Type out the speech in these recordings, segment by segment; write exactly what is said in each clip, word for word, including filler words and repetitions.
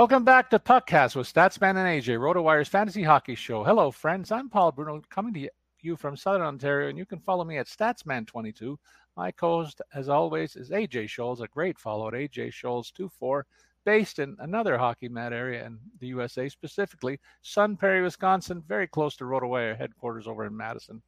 Welcome back to PuckCast with Statsman and A J, RotoWire's fantasy hockey show. Hello, friends. I'm Paul Bruno, coming to you from Southern Ontario, and you can follow me at Statsman twenty-two. My co-host, as always, is A J Scholes, a great follow at A J Scholes twenty-four, based in another hockey mad area in the U S A, specifically Sun Prairie, Wisconsin, very close to RotoWire headquarters over in Madison.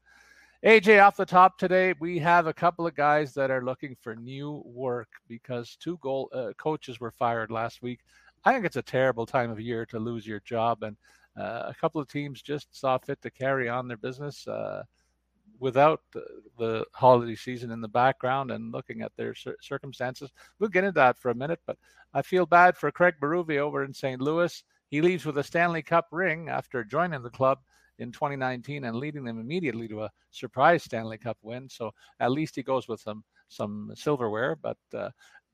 A J, off the top today, we have a couple of guys that are looking for new work because two goal uh, coaches were fired last week. I think it's a terrible time of year to lose your job, and uh, a couple of teams just saw fit to carry on their business uh, without the, the holiday season in the background and looking at their cir- circumstances. We'll get into that for a minute, but I feel bad for Craig Berube over in Saint Louis. He leaves with a Stanley Cup ring after joining the club in twenty nineteen and leading them immediately to a surprise Stanley Cup win. So at least he goes with some some silverware. But uh,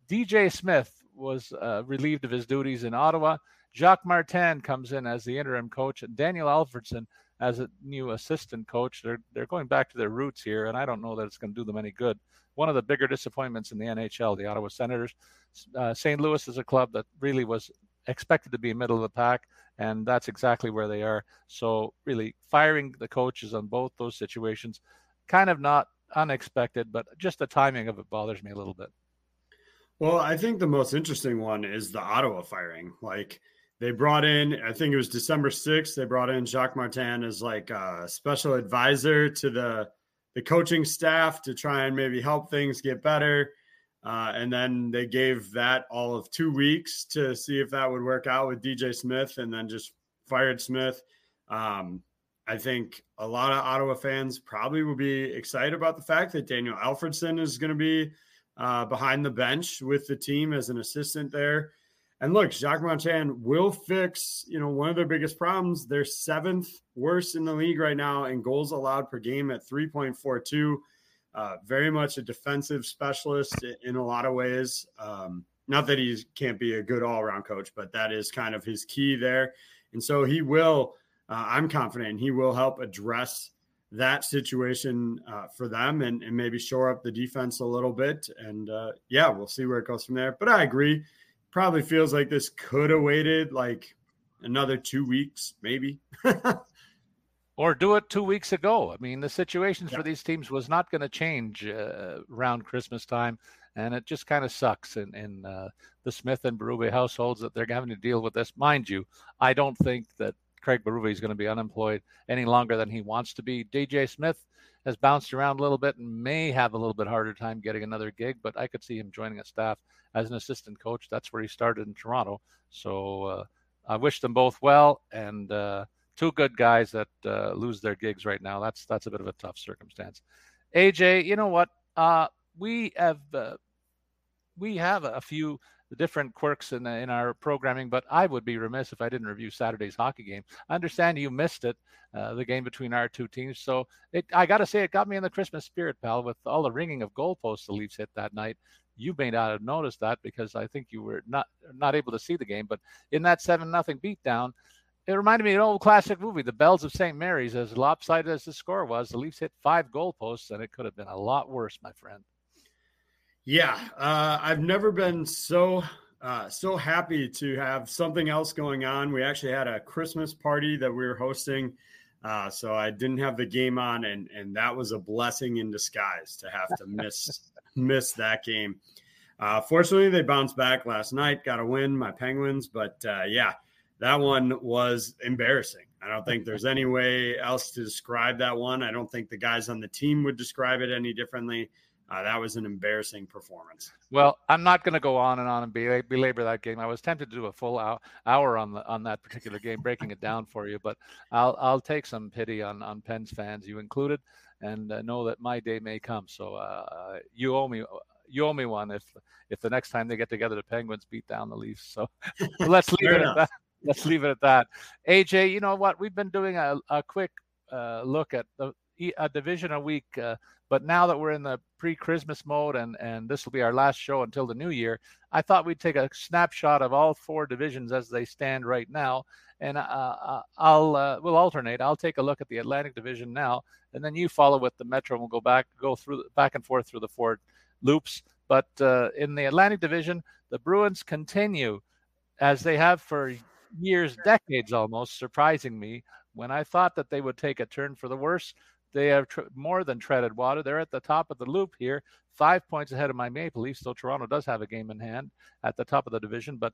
D J Smith was uh, relieved of his duties in Ottawa. Jacques Martin comes in as the interim coach, and Daniel Alfredsson as a new assistant coach. They're they're going back to their roots here, and I don't know that it's going to do them any good. One of the bigger disappointments in the N H L, the Ottawa Senators. Uh, Saint Louis is a club that really was expected to be middle of the pack, and that's exactly where they are. So really firing the coaches on both those situations, kind of not unexpected, but just the timing of it bothers me a little bit. Well, I think the most interesting one is the Ottawa firing. Like, they brought in, I think it was December sixth, they brought in Jacques Martin as like a special advisor to the, the coaching staff to try and maybe help things get better. Uh, and then they gave that all of two weeks to see if that would work out with D J Smith, and then just fired Smith. Um, I think a lot of Ottawa fans probably will be excited about the fact that Daniel Alfredsson is going to be uh, behind the bench with the team as an assistant there. And look, Jacques Martin will fix, you know, one of their biggest problems. They're seventh worst in the league right now in goals allowed per game at three point four two. Uh, very much a defensive specialist in a lot of ways. Um, not that he can't be a good all-around coach, but that is kind of his key there. And so he will, uh, I'm confident, he will help address that situation uh, for them and, and maybe shore up the defense a little bit. And, uh, yeah, we'll see where it goes from there. But I agree. Probably feels like this could have waited like another two weeks, maybe. Or do it two weeks ago. I mean, the situation yeah. for these teams was not going to change uh, around Christmas time, and it just kind of sucks in, in uh, the Smith and Berube households that they're having to deal with this. Mind you, I don't think that Craig Berube is going to be unemployed any longer than he wants to be. D J Smith has bounced around a little bit and may have a little bit harder time getting another gig, but I could see him joining a staff as an assistant coach. That's where he started in Toronto. So uh, I wish them both well, and uh, two good guys that uh, lose their gigs right now. That's that's a bit of a tough circumstance. A J, you know what? Uh, we have uh, we have a few different quirks in in our programming, but I would be remiss if I didn't review Saturday's hockey game. I understand you missed it, uh, the game between our two teams. So it, I got to say, it got me in the Christmas spirit, pal, with all the ringing of goalposts the Leafs hit that night. You may not have noticed that because I think you were not not able to see the game, but in that seven nothing beatdown, it reminded me of an old classic movie, The Bells of Saint Mary's. As lopsided as the score was, the Leafs hit five goalposts, and it could have been a lot worse, my friend. Yeah, uh, I've never been so uh, so happy to have something else going on. We actually had a Christmas party that we were hosting, uh, so I didn't have the game on, and and that was a blessing in disguise to have to miss miss that game. Uh, fortunately, they bounced back last night, got a win, my Penguins, but uh, yeah. That one was embarrassing. I don't think there's any way else to describe that one. I don't think the guys on the team would describe it any differently. Uh, that was an embarrassing performance. Well, I'm not going to go on and on and belabor, belabor that game. I was tempted to do a full hour on the, on that particular game, breaking it down for you, but I'll I'll take some pity on, on Pens fans, you included, and uh, know that my day may come. So uh, you owe me You owe me one if if the next time they get together, the Penguins beat down the Leafs. So let's leave it enough. at that. Let's leave it at that. A J, you know what? We've been doing a, a quick uh, look at the, a division a week, uh, but now that we're in the pre-Christmas mode and, and this will be our last show until the new year, I thought we'd take a snapshot of all four divisions as they stand right now, and uh, I'll uh, we'll alternate. I'll take a look at the Atlantic Division now, and then you follow with the Metro, and we'll go back, go through back and forth through the four loops. But uh, in the Atlantic Division, the Bruins continue as they have for years, decades almost, surprising me. When I thought that they would take a turn for the worse, they have tr- more than treaded water. They're at the top of the loop here, five points ahead of my Maple Leafs, though Toronto does have a game in hand at the top of the division. But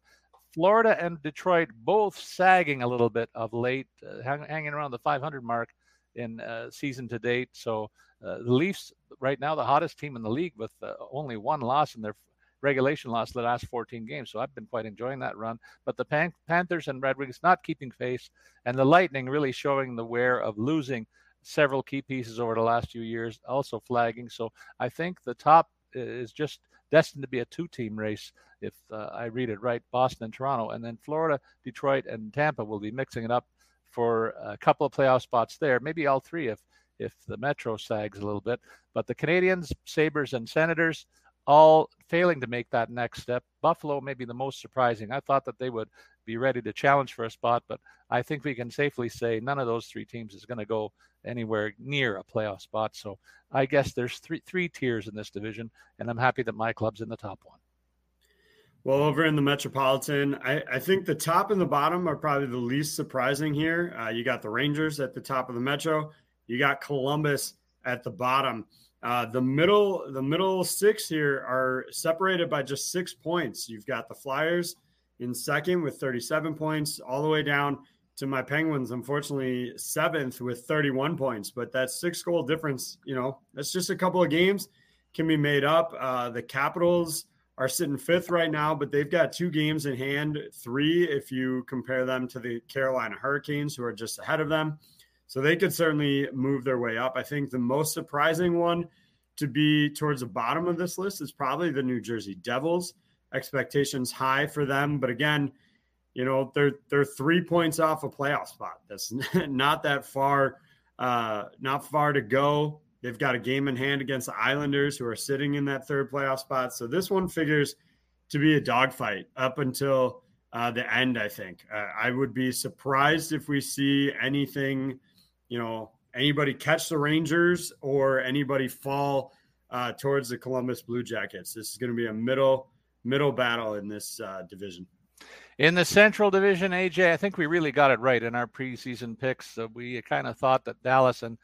Florida and Detroit both sagging a little bit of late, uh, hang- hanging around the five hundred mark in uh, season to date. So uh, the Leafs right now, the hottest team in the league with uh, only one loss in their regulation loss the last fourteen games. So I've been quite enjoying that run. But the Pan- Panthers and Red Wings not keeping pace, and the Lightning really showing the wear of losing several key pieces over the last few years, also flagging. So I think the top is just destined to be a two-team race, if uh, I read it right, Boston and Toronto. And then Florida, Detroit, and Tampa will be mixing it up for a couple of playoff spots there, maybe all three if if the Metro sags a little bit. But the Canadiens, Sabres, and Senators all failing to make that next step. Buffalo may be the most surprising. I thought that they would be ready to challenge for a spot, but I think we can safely say none of those three teams is going to go anywhere near a playoff spot. So I guess there's three three tiers in this division, and I'm happy that my club's in the top one. Well, over in the Metropolitan, I, I think the top and the bottom are probably the least surprising here. Uh, you got the Rangers at the top of the Metro. You got Columbus at the bottom. Uh, the middle, the middle six here are separated by just six points. You've got the Flyers in second with thirty-seven points, all the way down to my Penguins, unfortunately, seventh with thirty-one points. But that six-goal difference, you know, that's just a couple of games, can be made up. Uh, the Capitals are sitting fifth right now, but they've got two games in hand, three if you compare them to the Carolina Hurricanes, who are just ahead of them. So they could certainly move their way up. I think the most surprising one to be towards the bottom of this list is probably the New Jersey Devils. Expectations high for them. But again, you know, they're, they're three points off a playoff spot. That's not that far, uh, not far to go. They've got a game in hand against the Islanders, who are sitting in that third playoff spot. So this one figures to be a dogfight up until uh, the end, I think. Uh, I would be surprised if we see anything, you know, anybody catch the Rangers or anybody fall uh, towards the Columbus Blue Jackets. This is going to be a middle middle battle in this uh, division. In the Central Division, A J, I think we really got it right in our preseason picks. Uh, we kind of thought that Dallas and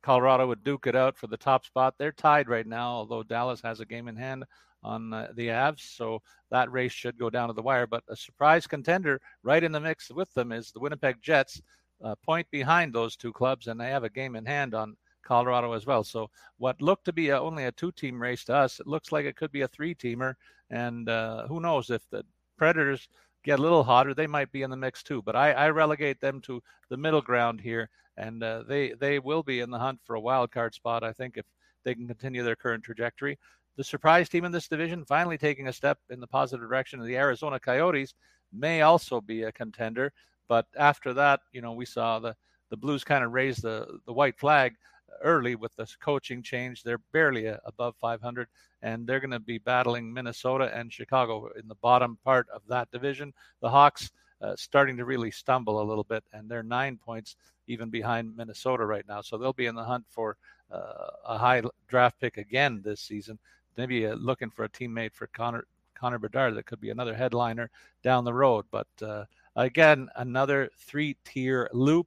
Colorado would duke it out for the top spot. They're tied right now, although Dallas has a game in hand on uh, the Avs, so that race should go down to the wire. But a surprise contender right in the mix with them is the Winnipeg Jets, a point behind those two clubs, and they have a game in hand on Colorado as well. So what looked to be a, only a two-team race to us, it looks like it could be a three-teamer. And uh, who knows, if the Predators get a little hotter, they might be in the mix too. But I, I relegate them to the middle ground here, and uh, they, they will be in the hunt for a wild card spot, I think, if they can continue their current trajectory. The surprise team in this division finally taking a step in the positive direction of the Arizona Coyotes may also be a contender. But after that, you know, we saw the, the Blues kind of raise the, the white flag early with this coaching change. They're barely a, above five hundred, and they're going to be battling Minnesota and Chicago in the bottom part of that division. The Hawks uh, starting to really stumble a little bit, and they're nine points even behind Minnesota right now. So they'll be in the hunt for uh, a high draft pick again this season, maybe uh, looking for a teammate for Connor, Connor Bedard that could be another headliner down the road. But uh, again, another three-tier loop,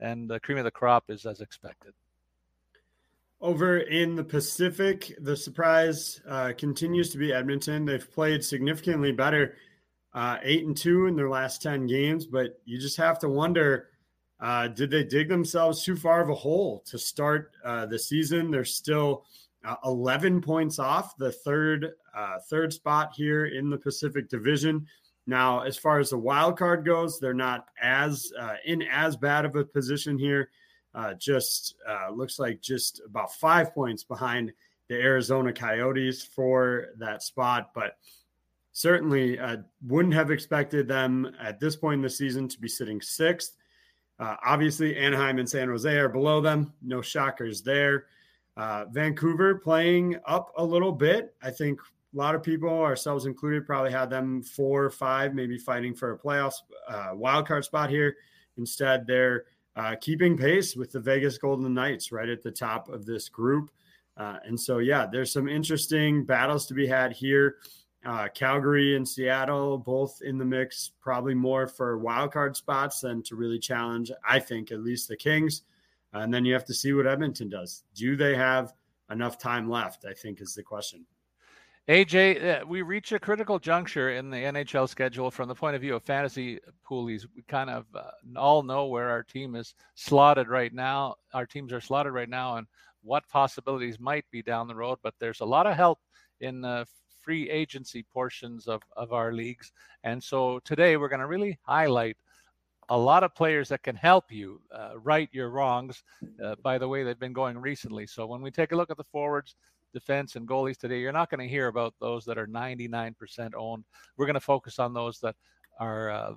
and the cream of the crop is as expected. Over in the Pacific, the surprise uh, continues to be Edmonton. They've played significantly better, uh, eight and two in their last ten games. But you just have to wonder, uh, did they dig themselves too far of a hole to start uh, the season? They're still uh, eleven points off the third uh, third spot here in the Pacific Division. Now, as far as the wild card goes, they're not as uh, in as bad of a position here. Uh, just uh, looks like just about five points behind the Arizona Coyotes for that spot, but certainly uh, wouldn't have expected them at this point in the season to be sitting sixth. Uh, obviously, Anaheim and San Jose are below them. No shockers there. Uh, Vancouver playing up a little bit. I think a lot of people, ourselves included, probably had them four or five, maybe fighting for a playoff uh, wildcard spot here. Instead, they're Uh, keeping pace with the Vegas Golden Knights right at the top of this group. Uh, and so, yeah, there's some interesting battles to be had here. Uh, Calgary and Seattle, both in the mix, probably more for wild card spots than to really challenge, I think, at least the Kings. And then you have to see what Edmonton does. Do they have enough time left, I think, is the question. A J, we reach a critical juncture in the N H L schedule from the point of view of fantasy poolies. We kind of uh, all know where our team is slotted right now. Our teams are slotted right now and what possibilities might be down the road, but there's a lot of help in the free agency portions of, of our leagues. And so today we're going to really highlight a lot of players that can help you uh, right your wrongs uh, by the way they've been going recently. So when we take a look at the forwards, defense, and goalies today, you're not going to hear about those that are ninety-nine percent owned. We're going to focus on those that are uh,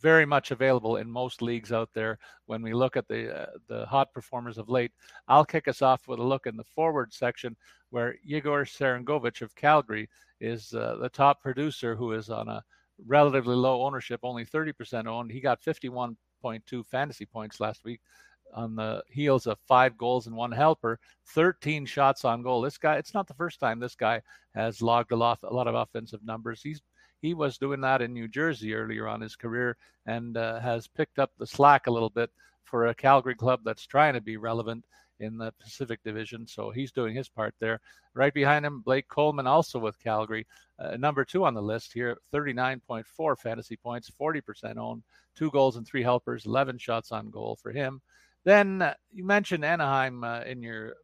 very much available in most leagues out there. When we look at the uh, the hot performers of late, I'll kick us off with a look in the forward section where Yegor Serengovic of Calgary is uh, the top producer, who is on a relatively low ownership, only thirty percent owned. He got fifty-one point two fantasy points last week on the heels of five goals and one helper, thirteen shots on goal. This guy, it's not the first time this guy has logged a lot, a lot of offensive numbers. He's He was doing that in New Jersey earlier on his career and uh, has picked up the slack a little bit for a Calgary club that's trying to be relevant in the Pacific Division. So he's doing his part there. Right behind him, Blake Coleman, also with Calgary, uh, number two on the list here, thirty-nine point four fantasy points, forty percent owned, two goals and three helpers, eleven shots on goal for him. Then uh, you mentioned Anaheim uh, in your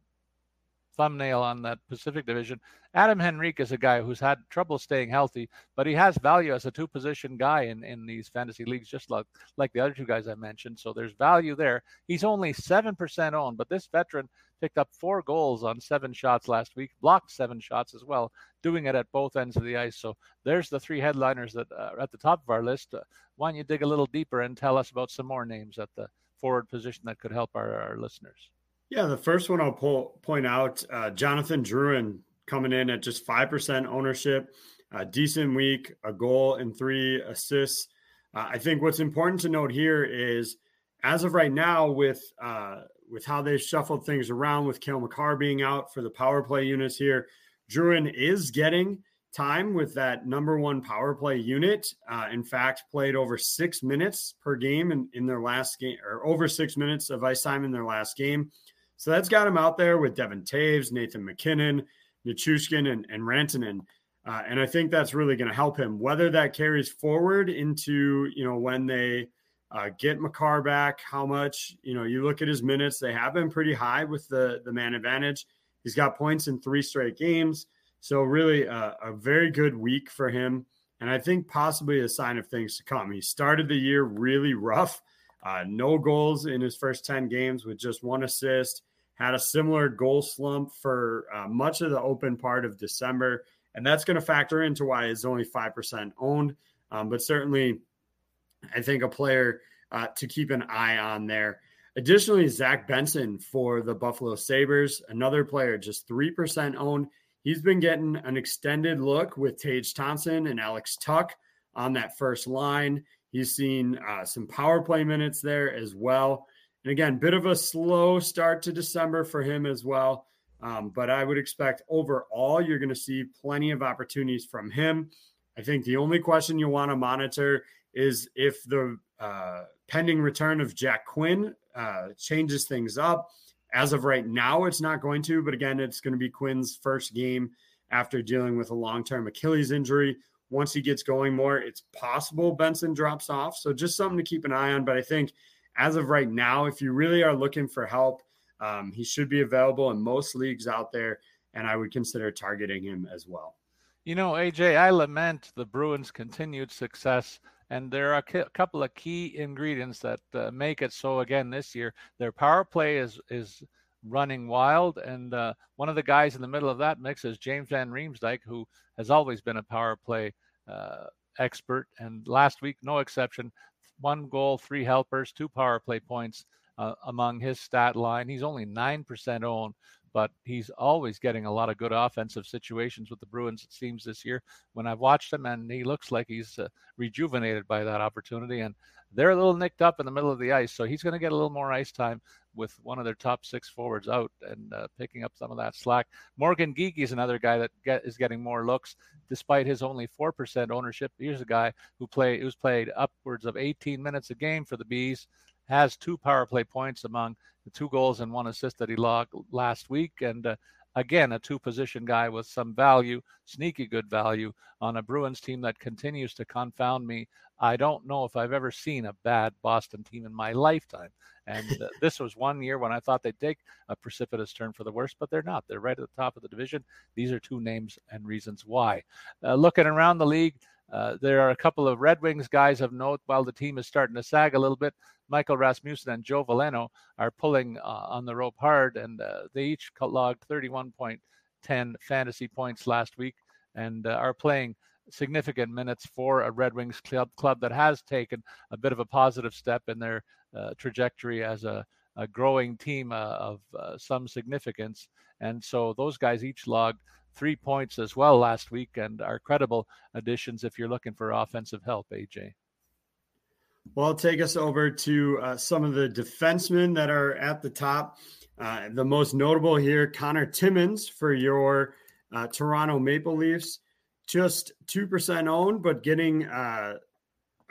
thumbnail on that Pacific Division. Adam Henrique is a guy who's had trouble staying healthy, but he has value as a two-position guy in, in these fantasy leagues, just like, like the other two guys I mentioned. So there's value there. He's only seven percent owned, but this veteran picked up four goals on seven shots last week, blocked seven shots as well, doing it at both ends of the ice. So there's the three headliners that are at the top of our list. Uh, why don't you dig a little deeper and tell us about some more names at the forward position that could help our, our listeners? Yeah, the first one I'll pull, point out, uh, Jonathan Druin coming in at just five percent ownership, a decent week, a goal and three assists. Uh, I think what's important to note here is, as of right now, with uh, with how they've shuffled things around with Cale Makar being out for the power play units here, Druin is getting time with that number one power play unit. Uh, in fact, played over six minutes per game in, in their last game, or over six minutes of ice time in their last game. So that's got him out there with Devon Toews, Nathan McKinnon, Nichushkin, and, and Rantanen. Uh, and I think that's really going to help him. Whether that carries forward into, you know, when they uh, get Makar back, how much, you know, you look at his minutes, they have been pretty high with the, the man advantage. He's got points in three straight games. So really uh, a very good week for him. And I think possibly a sign of things to come. He started the year really rough. Uh, no goals in his first ten games with just one assist. Had a similar goal slump for uh, much of the open part of December. And that's going to factor into why it's only five percent owned. Um, but certainly, I think a player uh, to keep an eye on there. Additionally, Zach Benson for the Buffalo Sabres, another player just three percent owned. He's been getting an extended look with Tage Thompson and Alex Tuck on that first line. He's seen uh, some power play minutes there as well. And again, bit of a slow start to December for him as well. Um, but I would expect overall, you're going to see plenty of opportunities from him. I think the only question you want to monitor is if the uh, pending return of Jack Quinn uh, changes things up. As of right now, it's not going to, but again, it's going to be Quinn's first game after dealing with a long-term Achilles injury. Once he gets going more, it's possible Benson drops off. So just something to keep an eye on. But I think as of right now, if you really are looking for help, um, he should be available in most leagues out there, and I would consider targeting him as well. You know, A J, I lament the Bruins' continued success, and there are a couple of key ingredients that uh, make it so. Again, this year, their power play is is running wild, and uh, one of the guys in the middle of that mix is James Van Riemsdyk, who has always been a power play uh, expert, and last week, no exception. One goal, three helpers, two power play points uh, among his stat line. He's only nine percent owned, but he's always getting a lot of good offensive situations with the Bruins, it seems, this year. When I've watched him, and he looks like he's uh, rejuvenated by that opportunity, and they're a little nicked up in the middle of the ice, so he's going to get a little more ice time with one of their top six forwards out and uh, picking up some of that slack. Morgan Geekie is another guy that get, is getting more looks despite his only four percent ownership. Here's a guy who play, who's played upwards of eighteen minutes a game for the Bees, has two power play points among the two goals and one assist that he logged last week. And uh, again, a two-position guy with some value, sneaky good value on a Bruins team that continues to confound me. I don't know if I've ever seen a bad Boston team in my lifetime. And uh, this was one year when I thought they'd take a precipitous turn for the worse, but they're not. They're right at the top of the division. These are two names and reasons why. Uh, looking around the league, uh, there are a couple of Red Wings guys of note. While the team is starting to sag a little bit, Michael Rasmussen and Joe Valeno are pulling uh, on the rope hard, and uh, they each logged thirty-one point one zero fantasy points last week and uh, are playing significant minutes for a Red Wings club, club that has taken a bit of a positive step in their uh, trajectory as a, a growing team uh, of uh, some significance. And so those guys each logged three points as well last week and are credible additions if you're looking for offensive help, A J. Well, take us over to uh, some of the defensemen that are at the top. Uh, the most notable here, Connor Timmins for your uh, Toronto Maple Leafs. Just two percent owned, but getting uh,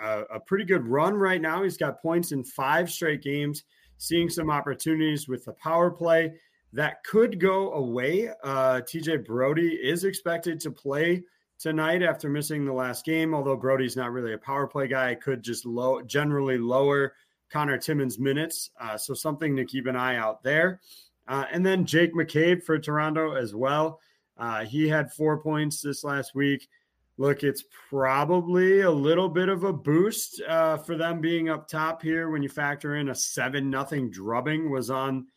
a, a pretty good run right now. He's got points in five straight games, seeing some opportunities with the power play. That could go away. Uh, T J Brodie is expected to play tonight after missing the last game, although Brody's not really a power play guy, could just low, generally lower Connor Timmins' minutes. Uh, so something to keep an eye out there. Uh, and then Jake McCabe for Toronto as well. Uh, he had four points this last week. Look, it's probably a little bit of a boost uh, for them being up top here. When you factor in a seven nothing drubbing was on,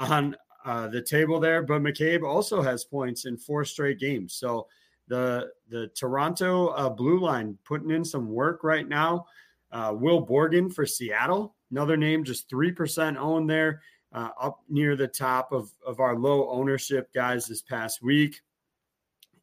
on uh, the table there, but McCabe also has points in four straight games. So The the Toronto uh, blue line putting in some work right now. Uh, Will Borgen for Seattle, another name, just three percent owned there, uh, up near the top of, of our low ownership guys this past week.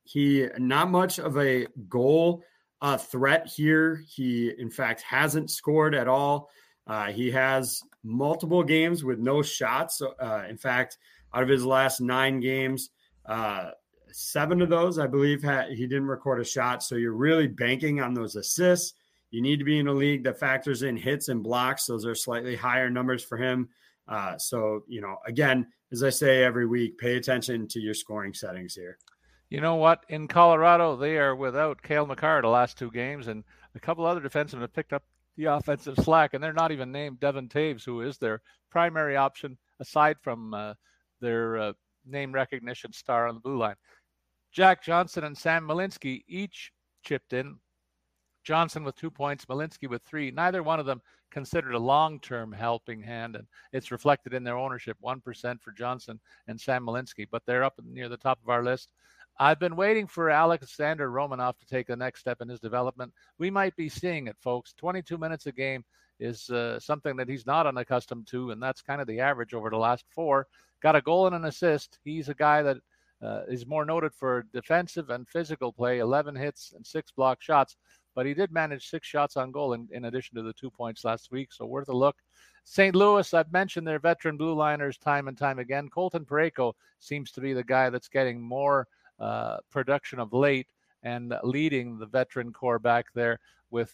He, not much of a goal uh, threat here. He, in fact, hasn't scored at all. Uh, he has multiple games with no shots. Uh, in fact, out of his last nine games, uh, seven of those, I believe, had, he didn't record a shot. So you're really banking on those assists. You need to be in a league that factors in hits and blocks. Those are slightly higher numbers for him. Uh, so, you know, again, as I say every week, pay attention to your scoring settings here. You know what? In Colorado, they are without Cale Makar the last two games, and a couple other defensemen have picked up the offensive slack, and they're not even named Devon Toews, who is their primary option aside from uh, their uh, name recognition star on the blue line. Jack Johnson and Sam Malinsky each chipped in. Johnson with two points, Malinsky with three. Neither one of them considered a long-term helping hand, and it's reflected in their ownership, one percent for Johnson and Sam Malinsky, but they're up near the top of our list. I've been waiting for Alexander Romanov to take the next step in his development. We might be seeing it, folks. twenty-two minutes a game is uh, something that he's not unaccustomed to, and that's kind of the average over the last four. Got a goal and an assist. He's a guy that Uh, is more noted for defensive and physical play, eleven hits and six block shots, but he did manage six shots on goal in, in addition to the two points last week, so worth a look. Saint Louis, I've mentioned their veteran blue liners time and time again. Colton Parayko seems to be the guy that's getting more uh, production of late and leading the veteran core back there with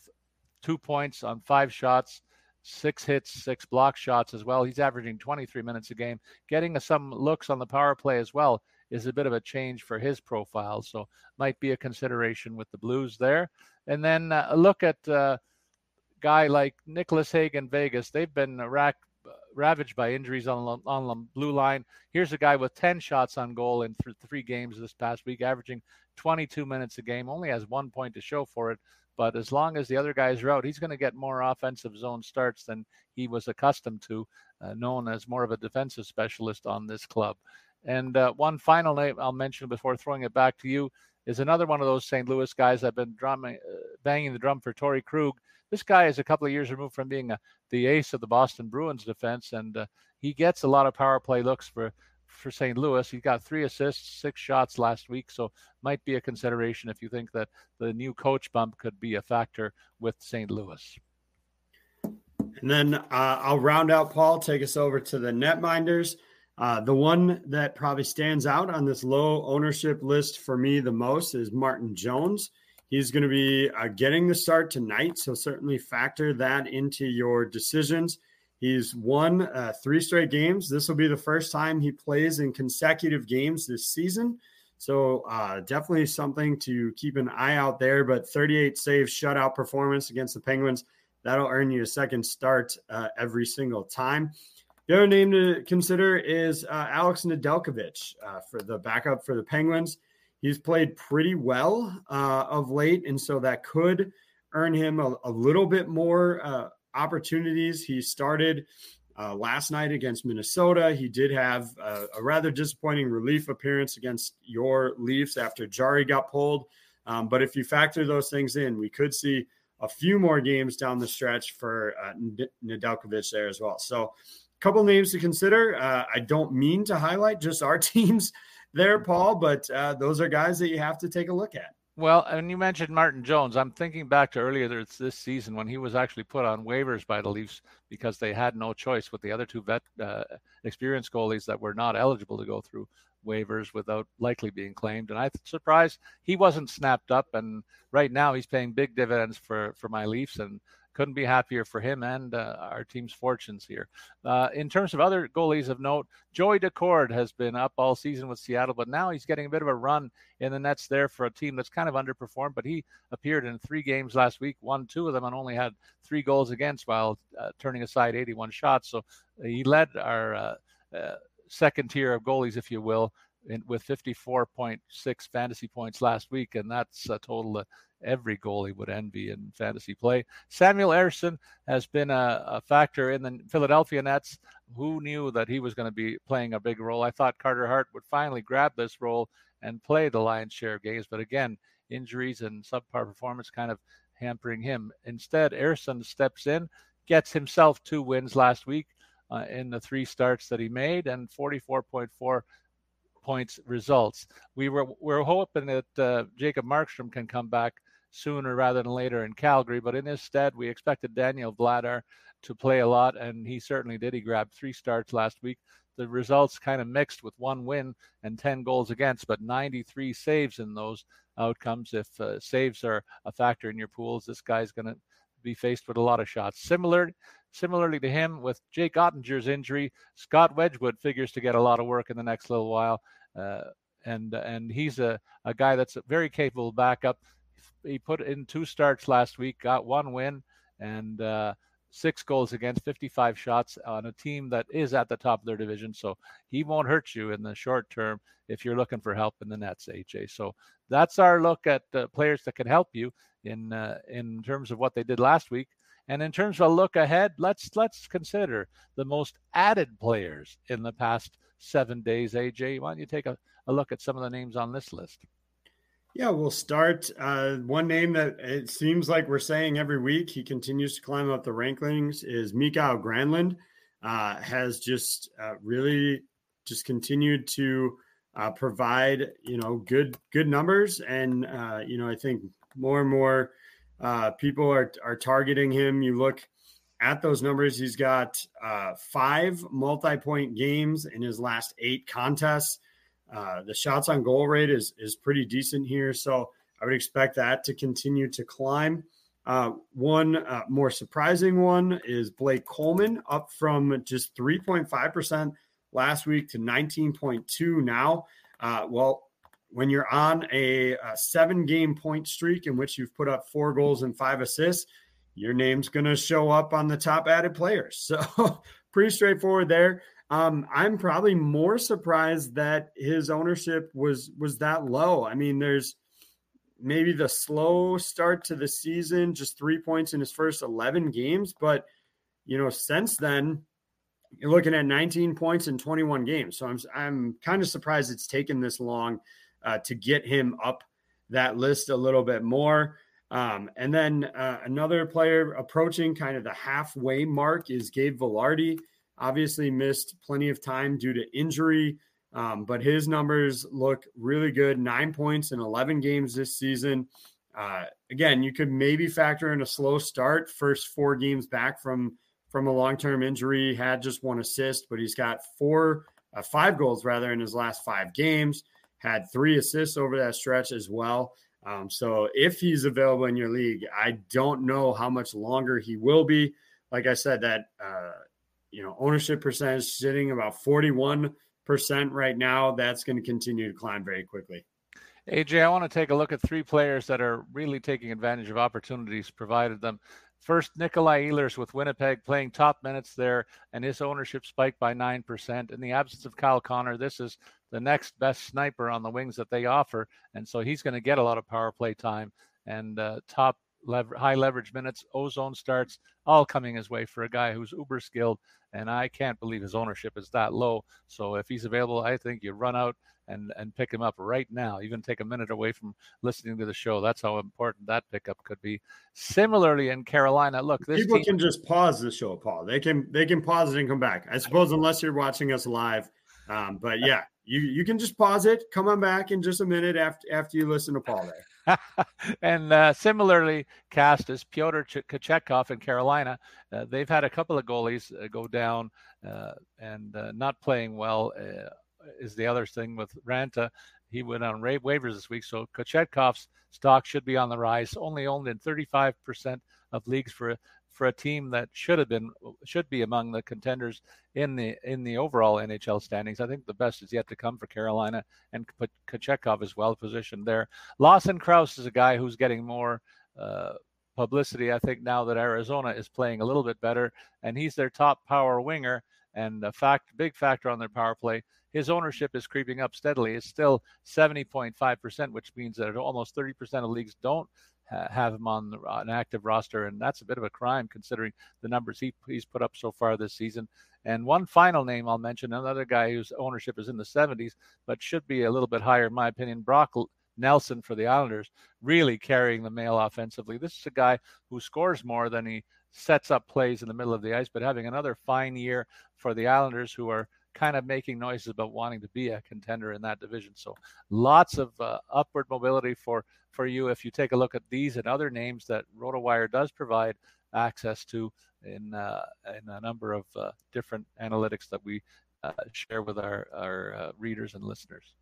two points on five shots, six hits, six block shots as well. He's averaging twenty-three minutes a game, getting some looks on the power play as well. Is a bit of a change for his profile, so might be a consideration with the Blues there. And then uh, look at a uh, guy like Nicholas Haig in Vegas. They've been racked, ravaged by injuries on, on the blue line. Here's a guy with ten shots on goal in th- three games this past week, averaging twenty-two minutes a game, only has one point to show for it. But as long as the other guys are out, he's going to get more offensive zone starts than he was accustomed to, uh, known as more of a defensive specialist on this club. And uh, one final name I'll mention before throwing it back to you is another one of those Saint Louis guys. I've been drumming, uh, banging the drum for Torey Krug. This guy is a couple of years removed from being a, the ace of the Boston Bruins defense, and uh, he gets a lot of power play looks for, for Saint Louis. He got three assists, six shots last week, so might be a consideration if you think that the new coach bump could be a factor with Saint Louis. And then uh, I'll round out, Paul, take us over to the netminders. Uh, the one that probably stands out on this low ownership list for me the most is Martin Jones. He's going to be uh, getting the start tonight, so certainly factor that into your decisions. He's won uh, three straight games. This will be the first time he plays in consecutive games this season, so uh, definitely something to keep an eye out there. But thirty-eight save shutout performance against the Penguins, that'll earn you a second start uh, every single time. The other name to consider is uh, Alex Nedeljkovic uh, for the backup for the Penguins. He's played pretty well uh, of late, and so that could earn him a, a little bit more uh, opportunities. He started uh, last night against Minnesota. He did have a, a rather disappointing relief appearance against your Leafs after Jari got pulled. Um, but if you factor those things in, we could see a few more games down the stretch for uh, Nedeljkovic there as well. So, couple names to consider. Uh, I don't mean to highlight just our teams there, Paul, but uh, those are guys that you have to take a look at. Well, and you mentioned Martin Jones. I'm thinking back to earlier this season when he was actually put on waivers by the Leafs because they had no choice with the other two vet uh, experienced goalies that were not eligible to go through waivers without likely being claimed. And I'm surprised he wasn't snapped up. And right now he's paying big dividends for, for my Leafs, and couldn't be happier for him and uh, our team's fortunes here. Uh, in terms of other goalies of note, Joey Decord has been up all season with Seattle, but now he's getting a bit of a run in the nets there for a team that's kind of underperformed, but he appeared in three games last week, won two of them, and only had three goals against while uh, turning aside eighty-one shots. So he led our uh, uh, second tier of goalies, if you will, in, with fifty-four point six fantasy points last week, and that's a total of every goalie would envy in fantasy play. Samuel Ersson has been a, a factor in the Philadelphia Nets. Who knew that he was going to be playing a big role? I thought Carter Hart would finally grab this role and play the lion's share of games, but again, injuries and subpar performance kind of hampering him. Instead, Ersson steps in, gets himself two wins last week uh, in the three starts that he made, and forty-four point four points results. We were we're hoping that uh, Jacob Markstrom can come back sooner rather than later in Calgary, but in his stead, we expected Daniel Vladar to play a lot, and he certainly did. He grabbed three starts last week. The results kind of mixed with one win and ten goals against, but ninety-three saves in those outcomes. If uh, saves are a factor in your pools, this guy's going to be faced with a lot of shots. Similar, similarly to him, with Jake Ottinger's injury, Scott Wedgwood figures to get a lot of work in the next little while, uh, and and he's a, a guy that's a very capable backup. He put in two starts last week, got one win, and uh, six goals against, fifty-five shots on a team that is at the top of their division. So he won't hurt you in the short term if you're looking for help in the nets, A J. So that's our look at uh, players that can help you in uh, in terms of what they did last week. And in terms of a look ahead, let's let's consider the most added players in the past seven days. A J, why don't you take a, a look at some of the names on this list? Yeah, we'll start. Uh, one name that it seems like we're saying every week, he continues to climb up the rankings, is Mikael Granlund. Uh, has just uh, really just continued to uh, provide, you know, good good numbers. And, uh, you know, I think more and more uh, people are, are targeting him. You look at those numbers, he's got uh, five multi-point games in his last eight contests. Uh, the shots on goal rate is is pretty decent here, so I would expect that to continue to climb. Uh, one uh, more surprising one is Blake Coleman, up from just three point five percent last week to nineteen point two now. Uh, well, when you're on a, a seven-game point streak in which you've put up four goals and five assists, your name's going to show up on the top added players. So pretty straightforward there. Um, I'm probably more surprised that his ownership was was that low. I mean, there's maybe the slow start to the season, just three points in his first eleven games. But, you know, since then, you're looking at nineteen points in twenty-one games. So I'm I'm kind of surprised it's taken this long uh, to get him up that list a little bit more. Um, and then uh, another player approaching kind of the halfway mark is Gabe Vilardi. Obviously missed plenty of time due to injury, um, but his numbers look really good. Nine points in eleven games this season. Uh, again, you could maybe factor in a slow start, first four games back from from a long-term injury, had just one assist, but he's got four, uh, five goals rather in his last five games, had three assists over that stretch as well. Um, so if he's available in your league, I don't know how much longer he will be. Like I said, that, uh, you know, ownership percentage sitting about forty-one percent right now. That's going to continue to climb very quickly. A J, I want to take a look at three players that are really taking advantage of opportunities provided them. First, Nikolai Ehlers with Winnipeg playing top minutes there, and his ownership spiked by nine percent. In the absence of Kyle Connor, this is the next best sniper on the wings that they offer, and so he's going to get a lot of power play time and uh, top lever- high leverage minutes, ozone starts, all coming his way for a guy who's uber skilled, and I can't believe his ownership is that low. So if he's available, I think you run out and, and pick him up right now. Even take a minute away from listening to the show. That's how important that pickup could be. Similarly in Carolina, look, this people team... can just pause the show, Paul. They can they can pause it and come back. I suppose unless you're watching us live. Um, but yeah, you, you can just pause it, come on back in just a minute after after you listen to Paul there. and uh, similarly cast is Pyotr Kochetkov in Carolina. Uh, they've had a couple of goalies uh, go down uh, and uh, not playing well uh, is the other thing with Ranta. He went on ra- waivers this week, so Kochetkov's stock should be on the rise. Only owned in thirty-five percent of leagues for for a team that should have been should be among the contenders in the in the overall N H L standings. I think the best is yet to come for Carolina, and Kochetkov is well positioned there. Lawson Cross is a guy who's getting more uh, publicity, I think, now that Arizona is playing a little bit better, and he's their top power winger and a fact big factor on their power play. His ownership is creeping up steadily. It's still seventy point five percent, which means that almost thirty percent of leagues don't uh, have him on the, an active roster, and that's a bit of a crime considering the numbers he, he's put up so far this season. And one final name I'll mention, another guy whose ownership is in the seventies, but should be a little bit higher, in my opinion, Brock Nelson for the Islanders, really carrying the mail offensively. This is a guy who scores more than he sets up plays in the middle of the ice, but having another fine year for the Islanders, who are kind of making noises about wanting to be a contender in that division. So lots of uh, upward mobility for, for you if you take a look at these and other names that RotoWire does provide access to in uh, in a number of uh, different analytics that we uh, share with our, our uh, readers and listeners.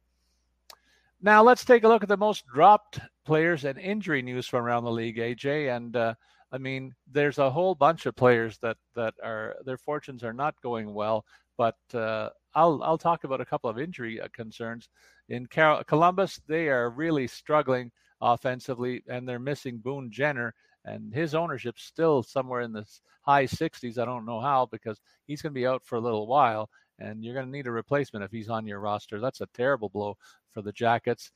Now let's take a look at the most dropped players and injury news from around the league, A J. And uh, I mean, there's a whole bunch of players that, that are, their fortunes are not going well. But uh, I'll I'll talk about a couple of injury concerns. In Car- Columbus, they are really struggling offensively, and they're missing Boone Jenner, and his ownership's still somewhere in the high sixties. I don't know how, because he's going to be out for a little while, and you're going to need a replacement if he's on your roster. That's a terrible blow for the Jackets.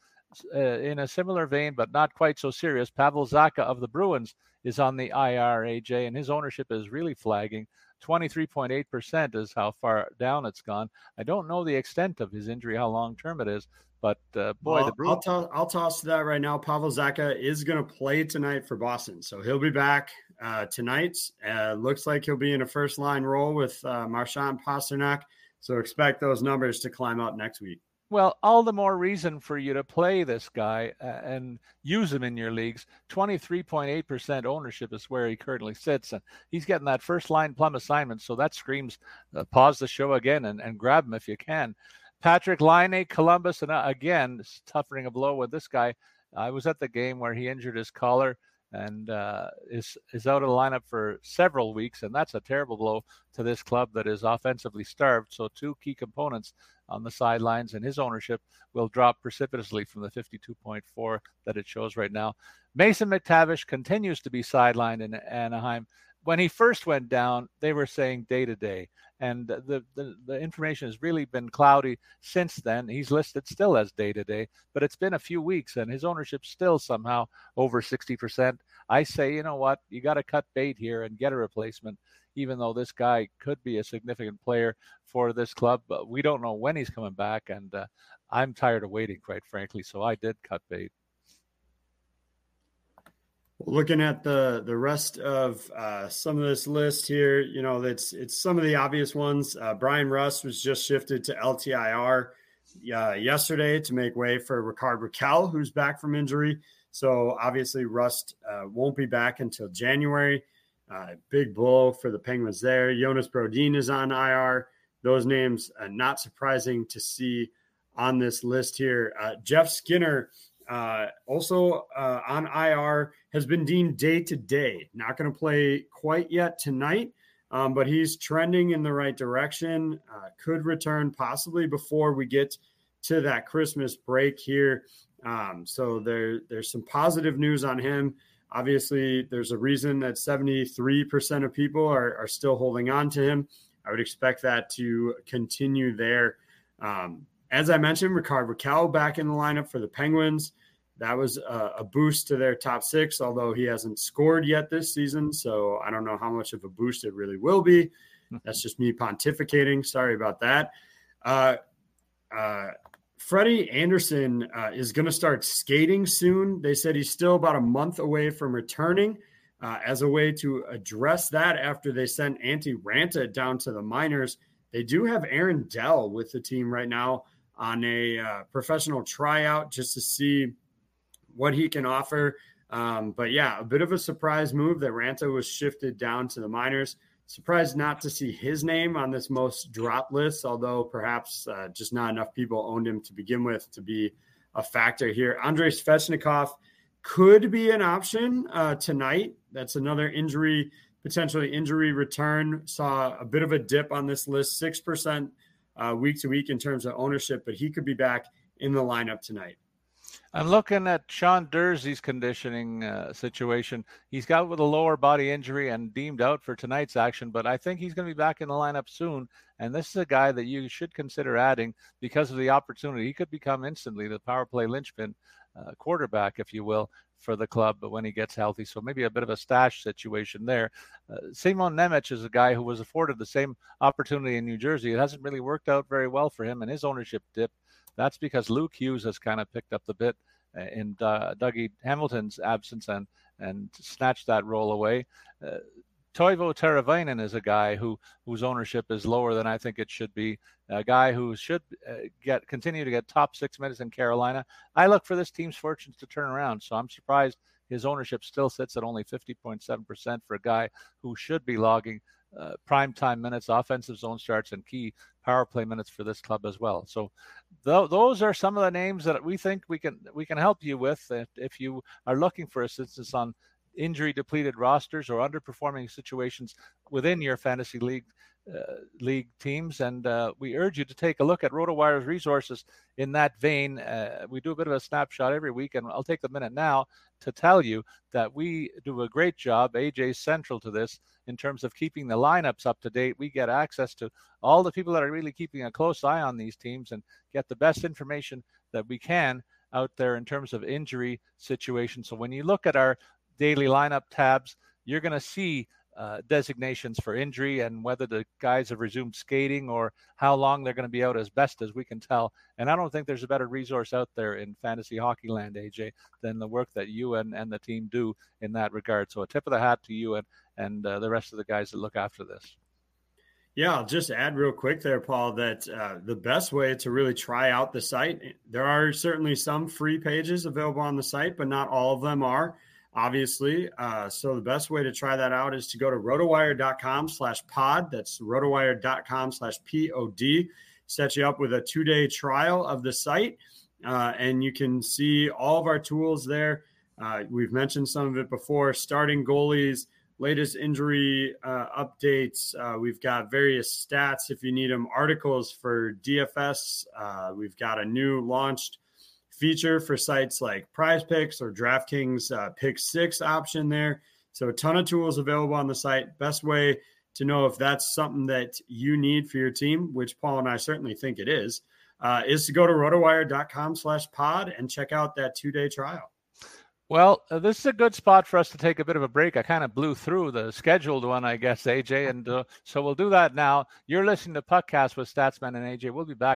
Uh, in a similar vein, but not quite so serious, Pavel Zacha of the Bruins is on the I R, A J, and his ownership is really flagging. twenty-three point eight percent is how far down it's gone. I don't know the extent of his injury, how long-term it is, but uh, boy, well, the Bruins... I'll, t- I'll toss to that right now. Pavel Zacha is going to play tonight for Boston, so he'll be back uh, tonight. Uh, looks like he'll be in a first-line role with uh, Marchand Pasternak, so expect those numbers to climb up next week. Well, all the more reason for you to play this guy and use him in your leagues. twenty-three point eight percent ownership is where he currently sits, and he's getting that first-line plum assignment, so that screams uh, pause the show again and, and grab him if you can. Patrick Laine, Columbus, and uh, again, suffering a blow with this guy. I was at the game where he injured his collar and uh, is, is out of the lineup for several weeks, and that's a terrible blow to this club that is offensively starved. So two key components on the sidelines, and his ownership will drop precipitously from the fifty-two point four that it shows right now. Mason McTavish continues to be sidelined in Anaheim. When he first went down, they were saying day to day, and the, the the information has really been cloudy since then. He's listed still as day to day, but it's been a few weeks, and his ownership's still somehow over sixty percent. I say, you know what? You got to cut bait here and get a replacement, even though this guy could be a significant player for this club. But we don't know when he's coming back, and uh, I'm tired of waiting, quite frankly, so I did cut bait. Looking at the, the rest of uh, some of this list here, you know, that's it's some of the obvious ones. Uh, Brian Rust was just shifted to L T I R uh, yesterday to make way for Ricard Raquel, who's back from injury. So obviously Rust uh, won't be back until January. Uh, big blow for the Penguins there. Jonas Brodin is on I R. Those names uh, not surprising to see on this list here. Uh, Jeff Skinner uh, also uh, on I R, has been deemed day-to-day. Not going to play quite yet tonight, um, but he's trending in the right direction. Uh, could return possibly before we get to that Christmas break here. Um, so there, there's some positive news on him. Obviously, there's a reason that seventy-three percent of people are, are still holding on to him. I would expect that to continue there. Um, as I mentioned, Ricard Raquel back in the lineup for the Penguins. That was a, a boost to their top six, although he hasn't scored yet this season. So I don't know how much of a boost it really will be. That's just me pontificating. Sorry about that. Uh, uh, Freddie Anderson uh, is going to start skating soon. They said he's still about a month away from returning uh, as a way to address that after they sent Antti Ranta down to the minors. They do have Aaron Dell with the team right now on a uh, professional tryout just to see what he can offer. Um, but, yeah, a bit of a surprise move that Ranta was shifted down to the minors. Surprised not to see his name on this most drop list, although perhaps uh, just not enough people owned him to begin with to be a factor here. Andrei Svechnikov could be an option uh, tonight. That's another injury, potentially injury return. Saw a bit of a dip on this list, six percent uh, week to week in terms of ownership, but he could be back in the lineup tonight. I'm looking at Sean Durzee's conditioning uh, situation. He's got with a lower body injury and deemed out for tonight's action, but I think he's going to be back in the lineup soon. And this is a guy that you should consider adding because of the opportunity. He could become instantly the power play linchpin uh, quarterback, if you will, for the club, but when he gets healthy. So maybe a bit of a stash situation there. Uh, Simon Nemec is a guy who was afforded the same opportunity in New Jersey. It hasn't really worked out very well for him, and his ownership dipped. That's because Luke Hughes has kind of picked up the bit in uh, Dougie Hamilton's absence and and snatched that role away. Uh, Toivo Teravainen is a guy who whose ownership is lower than I think it should be. A guy who should uh, get continue to get top six minutes in Carolina. I look for this team's fortunes to turn around, so I'm surprised his ownership still sits at only fifty point seven percent for a guy who should be logging Uh, primetime minutes, offensive zone starts, and key power play minutes for this club as well. So th- those are some of the names that we think we can we can help you with if, if you are looking for assistance on injury-depleted rosters or underperforming situations within your fantasy league uh, league teams. And uh, we urge you to take a look at RotoWire's resources in that vein. Uh, we do a bit of a snapshot every week, and I'll take the minute now to tell you that we do a great job. A J's central to this in terms of keeping the lineups up to date. We get access to all the people that are really keeping a close eye on these teams and get the best information that we can out there in terms of injury situations. So when you look at our daily lineup tabs, you're going to see uh, designations for injury and whether the guys have resumed skating or how long they're going to be out, as best as we can tell. And I don't think there's a better resource out there in fantasy hockey land, A J, than the work that you and, and the team do in that regard. So a tip of the hat to you and, and uh, the rest of the guys that look after this. Yeah, I'll just add real quick there, Paul, that uh, the best way to really try out the site, there are certainly some free pages available on the site, but not all of them are. Obviously. Uh, so the best way to try that out is to go to rotowire.com slash pod. That's rotowire.com slash P O D. Set you up with a two-day trial of the site. Uh, and you can see all of our tools there. Uh, we've mentioned some of it before. Starting goalies, latest injury uh, updates. Uh, we've got various stats if you need them. Articles for D F S. Uh, we've got a new launched feature for sites like Prize Picks or DraftKings uh, Pick Six option there. So a ton of tools available on the site. Best way to know if that's something that you need for your team, which Paul and I certainly think it is, uh, is to go to rotowire.com slash pod and check out that two-day trial. Well, uh, this is a good spot for us to take a bit of a break. I kind of blew through the scheduled one, I guess, A J, and uh, so we'll do that now. You're listening to PuckCast with Statsman and A J. We'll be back.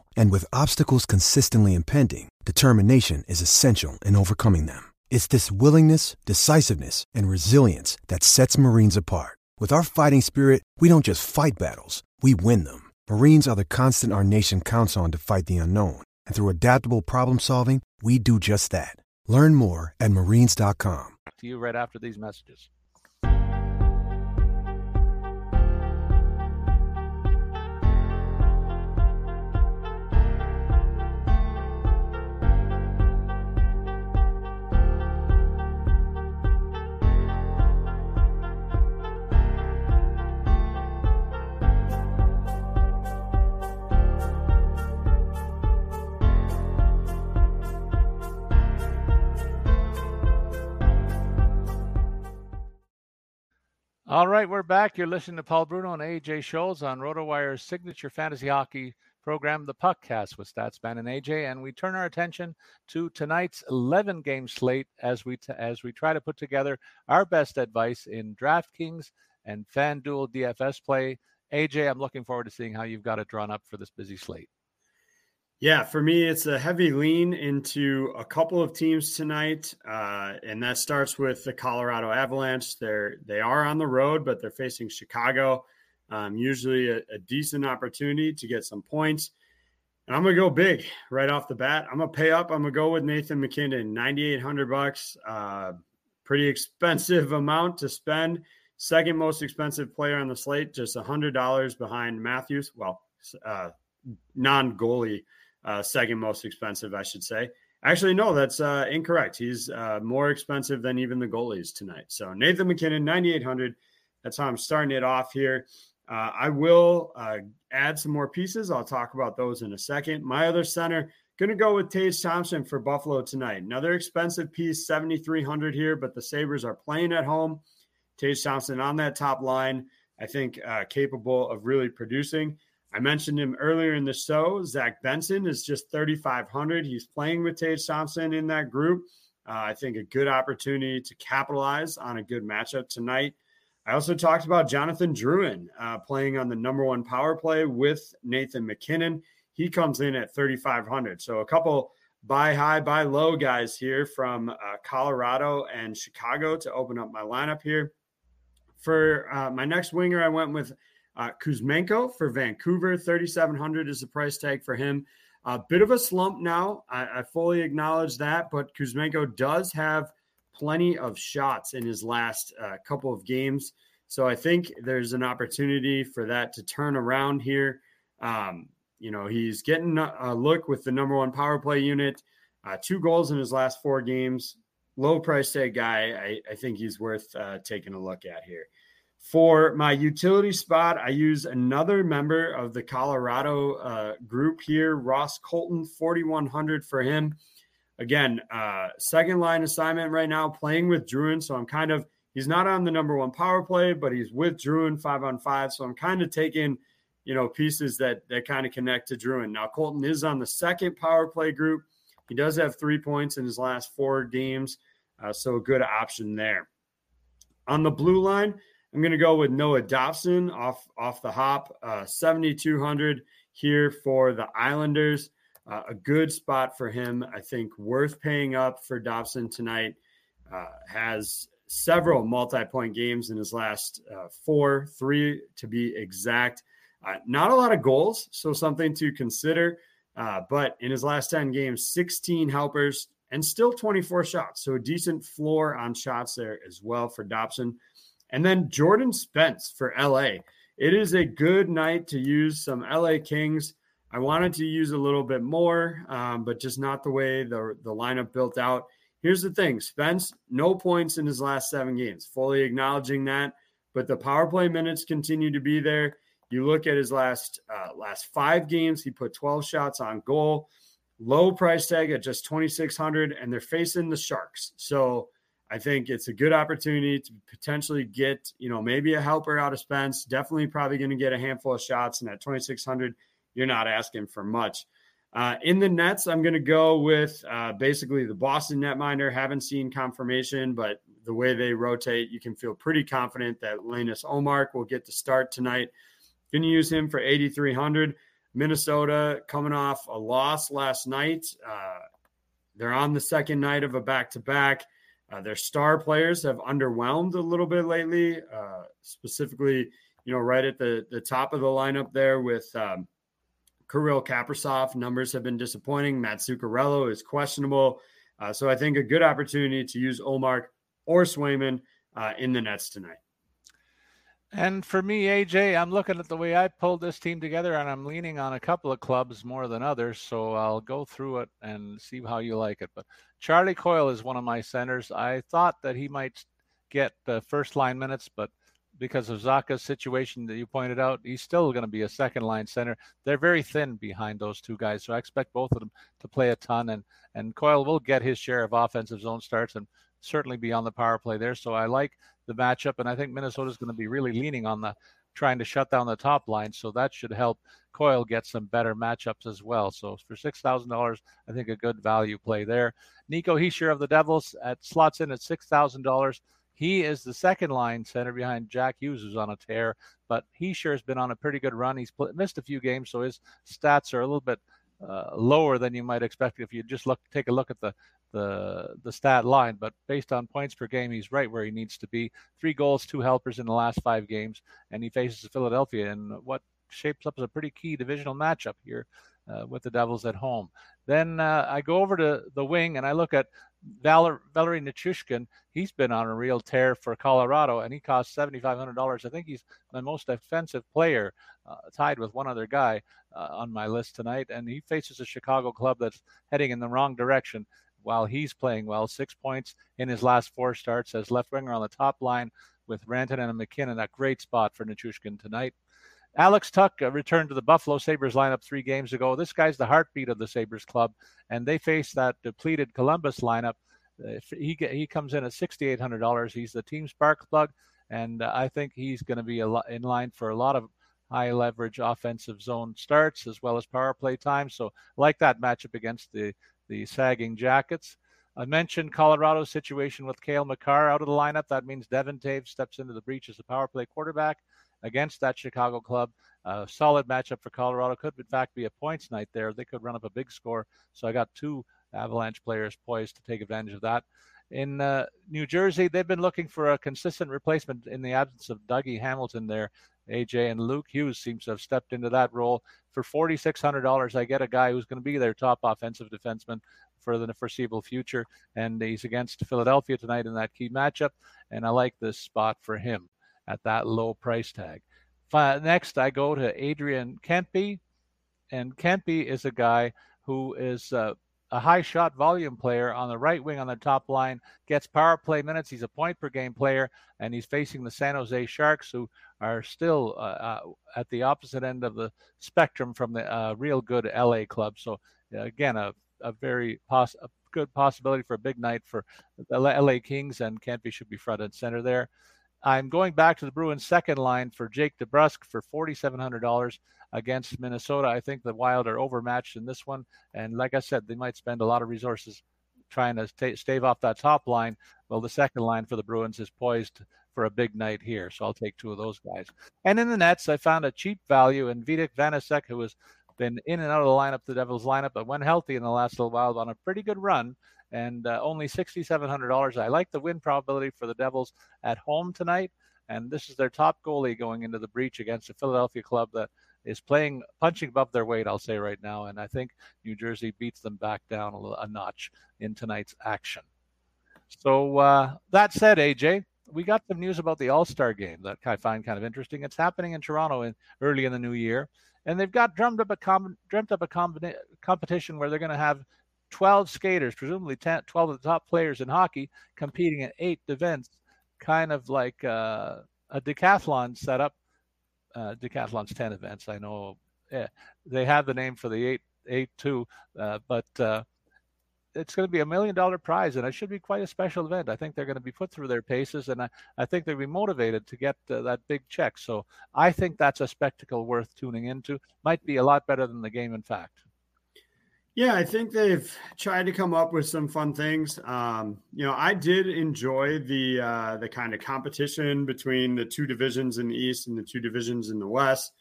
and with obstacles consistently impending, determination is essential in overcoming them. It's this willingness, decisiveness, and resilience that sets Marines apart. With our fighting spirit, we don't just fight battles, we win them. Marines are the constant our nation counts on to fight the unknown, and through adaptable problem-solving, we do just that. Learn more at Marines dot com. To you right after these messages. All right, we're back. You're listening to Paul Bruno and A J Scholes on RotoWire's signature fantasy hockey program, the PuckCast with Statsman and A J, and we turn our attention to tonight's eleven-game slate as we t- as we try to put together our best advice in DraftKings and FanDuel D F S play. A J, I'm looking forward to seeing how you've got it drawn up for this busy slate. Yeah, for me, it's a heavy lean into a couple of teams tonight, uh, and that starts with the Colorado Avalanche. They're, they are on the road, but they're facing Chicago, um, usually a, a decent opportunity to get some points. And I'm going to go big right off the bat. I'm going to pay up. I'm going to go with Nathan McKinnon, nine thousand eight hundred dollars, uh, pretty expensive amount to spend. Second most expensive player on the slate, just one hundred dollars behind Matthews. Well, uh, non-goalie. Uh, second most expensive, I should say. Actually, no, that's uh, incorrect. He's uh, more expensive than even the goalies tonight. So Nathan McKinnon, nine thousand eight hundred. That's how I'm starting it off here. Uh, I will uh, add some more pieces. I'll talk about those in a second. My other center, going to go with Tage Thompson for Buffalo tonight. Another expensive piece, seven thousand three hundred here, but the Sabres are playing at home. Tage Thompson on that top line, I think uh, capable of really producing. I mentioned him earlier in the show. Zach Benson is just thirty-five hundred. He's playing with Tage Thompson in that group. Uh, I think a good opportunity to capitalize on a good matchup tonight. I also talked about Jonathan Druin uh, playing on the number one power play with Nathan McKinnon. He comes in at thirty-five hundred. So a couple buy high, buy low guys here from uh, Colorado and Chicago to open up my lineup here. For uh, my next winger, I went with Uh, Kuzmenko for Vancouver, thirty-seven hundred is the price tag for him. A bit of a slump now. I, I fully acknowledge that, but Kuzmenko does have plenty of shots in his last uh, couple of games. So I think there's an opportunity for that to turn around here. Um, you know, he's getting a look with the number one power play unit, uh, two goals in his last four games, low price tag guy. I, I think he's worth uh, taking a look at here. For my utility spot, I use another member of the Colorado uh, group here, Ross Colton, forty-one hundred for him. Again, uh, second line assignment right now, playing with Druin. So I'm kind of, he's not on the number one power play, but he's with Druin five on five. So I'm kind of taking you know, pieces that that kind of connect to Druin. Now, Colton is on the second power play group. He does have three points in his last four games, uh, so a good option there. On the blue line, I'm going to go with Noah Dobson off, off the hop, uh, seventy-two hundred here for the Islanders. Uh, a good spot for him, I think, worth paying up for Dobson tonight. Uh, has several multi-point games in his last uh, four, three to be exact. Uh, not a lot of goals, so something to consider. Uh, but in his last ten games, sixteen helpers and still twenty-four shots. So a decent floor on shots there as well for Dobson. And then Jordan Spence for L A. It is a good night to use some L A Kings. I wanted to use a little bit more, um, but just not the way the, the lineup built out. Here's the thing. Spence, no points in his last seven games, fully acknowledging that. But the power play minutes continue to be there. You look at his last uh, last five games, he put twelve shots on goal, low price tag at just twenty-six hundred, and they're facing the Sharks. So I think it's a good opportunity to potentially get, you know, maybe a helper out of Spence. Definitely probably going to get a handful of shots, and at twenty-six hundred, you're not asking for much. Uh, in the nets, I'm going to go with uh, basically the Boston netminder. Haven't seen confirmation, but the way they rotate, you can feel pretty confident that Linus Omark will get the start tonight. Going to use him for eighty-three hundred. Minnesota coming off a loss last night. Uh, they're on the second night of a back-to-back. Uh, their star players have underwhelmed a little bit lately, uh, specifically, you know, right at the, the top of the lineup there with um, Kirill Kaprasov. Numbers have been disappointing. Matt Zuccarello is questionable. Uh, so I think a good opportunity to use Omark or Swayman uh, in the nets tonight. And for me, A J, I'm looking at the way I pulled this team together, and I'm leaning on a couple of clubs more than others, so I'll go through it and see how you like it. But Charlie Coyle is one of my centers. I thought that he might get uh, first-line minutes, but because of Zaka's situation that you pointed out, he's still going to be a second-line center. They're very thin behind those two guys, so I expect both of them to play a ton, and, and Coyle will get his share of offensive zone starts and certainly be on the power play there, so I like the matchup, and I think Minnesota's going to be really leaning on the trying to shut down the top line, so that should help Coyle get some better matchups as well. So for six thousand dollars, I think a good value play there. Nico Hischier of the Devils at slots in at six thousand dollars. He is the second-line center behind Jack Hughes, who's on a tear, but Hischier has been on a pretty good run. He's pl- missed a few games, so his stats are a little bit Uh, lower than you might expect if you just look take a look at the, the the stat line, but based on points per game, he's right where he needs to be. Three goals, two helpers in the last five games, and he faces Philadelphia in what shapes up as a pretty key divisional matchup here uh, with the Devils at home. Then uh, I go over to the wing, and I look at Valer- Valerie Nichushkin. He's been on a real tear for Colorado, and he costs seven thousand five hundred dollars. I think he's the most offensive player, uh, tied with one other guy uh, on my list tonight. And he faces a Chicago club that's heading in the wrong direction while he's playing well. Six points in his last four starts as left winger on the top line with Rantanen and McKinnon. A great spot for Nichushkin tonight. Alex Tuck returned to the Buffalo Sabres lineup three games ago. This guy's the heartbeat of the Sabres club, and they face that depleted Columbus lineup. He he comes in at six thousand eight hundred dollars. He's the team spark plug, and I think he's going to be a lot in line for a lot of high-leverage offensive zone starts as well as power play time. So like that matchup against the, the sagging Jackets. I mentioned Colorado's situation with Cale Makar out of the lineup. That means Devon Toews steps into the breach as the power play quarterback against that Chicago club. Uh, solid matchup for Colorado. Could, in fact, be a points night there. They could run up a big score. So I got two Avalanche players poised to take advantage of that. In uh, New Jersey, they've been looking for a consistent replacement in the absence of Dougie Hamilton there, A J, and Luke Hughes seems to have stepped into that role. For four thousand six hundred dollars, I get a guy who's going to be their top offensive defenseman for the foreseeable future, and he's against Philadelphia tonight in that key matchup, and I like this spot for him at that low price tag. Next, I go to Adrian Kempe, and Kempe is a guy who is uh, a high shot volume player on the right wing on the top line, gets power play minutes. He's a point per game player, and he's facing the San Jose Sharks, who are still uh, uh, at the opposite end of the spectrum from the uh, real good L A club. So uh, again, a, a very pos- a good possibility for a big night for the L A Kings, and Kempe should be front and center there. I'm going back to the Bruins second line for Jake DeBrusk for forty-seven hundred dollars against Minnesota. I think the Wild are overmatched in this one. And like I said, they might spend a lot of resources trying to t- stave off that top line. Well, the second line for the Bruins is poised for a big night here. So I'll take two of those guys. And in the nets, I found a cheap value in Vitek Vanacek, who has been in and out of the lineup, the Devils lineup, but went healthy in the last little while on a pretty good run. And uh, only sixty-seven hundred dollars. I like the win probability for the Devils at home tonight. And this is their top goalie going into the breach against a Philadelphia club that is playing, punching above their weight, I'll say right now. And I think New Jersey beats them back down a, little, a notch in tonight's action. So uh, that said, A J, we got some news about the All-Star game that I find kind of interesting. It's happening in Toronto in, early in the new year. And they've got drummed up a com- dreamt up a com- competition where they're going to have twelve skaters, presumably ten, twelve of the top players in hockey, competing in eight events, kind of like uh, a decathlon setup. Uh, decathlon's ten events, I know. Yeah, they have the name for the eight, eight two, uh, but uh, it's going to be a million-dollar prize, and it should be quite a special event. I think they're going to be put through their paces, and I, I think they'll be motivated to get uh, that big check. So I think that's a spectacle worth tuning into. Might be a lot better than the game, in fact. Yeah, I think they've tried to come up with some fun things. Um, you know, I did enjoy the uh, the kind of competition between the two divisions in the East and the two divisions in the West,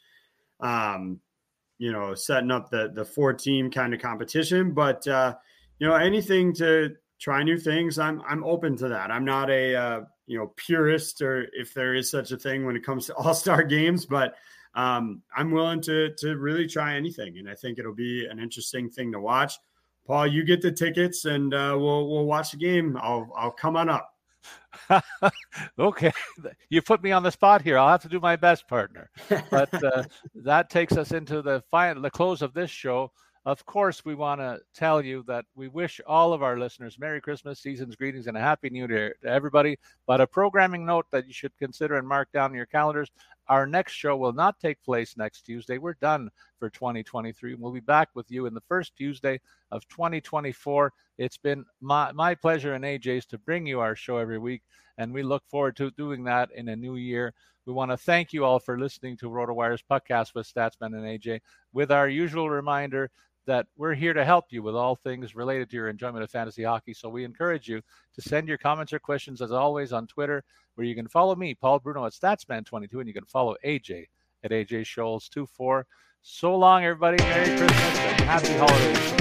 um, you know, setting up the, the four-team kind of competition. But, uh, you know, anything to try new things, I'm I'm open to that. I'm not a, uh, you know, purist, or if there is such a thing when it comes to all-star games, but Um, I'm willing to to really try anything, and I think it'll be an interesting thing to watch. Paul, you get the tickets, and uh, we'll we'll watch the game. I'll I'll come on up. Okay, you put me on the spot here. I'll have to do my best, partner. But uh, that takes us into the final, the close of this show. Of course, we want to tell you that we wish all of our listeners Merry Christmas, season's greetings, and a Happy New Year to everybody. But a programming note that you should consider and mark down in your calendars. Our next show will not take place next Tuesday. We're done for twenty twenty-three. We'll be back with you in the first Tuesday of twenty twenty-four. It's been my, my pleasure and A J's to bring you our show every week, and we look forward to doing that in a new year. We want to thank you all for listening to RotoWire's PuckCast with Statsman and A J, with our usual reminder that we're here to help you with all things related to your enjoyment of fantasy hockey. So we encourage you to send your comments or questions, as always, on Twitter, where you can follow me, Paul Bruno, at Statsman twenty-two, and you can follow A J at A J Scholes twenty-four. So long, everybody. Merry Christmas and happy holidays.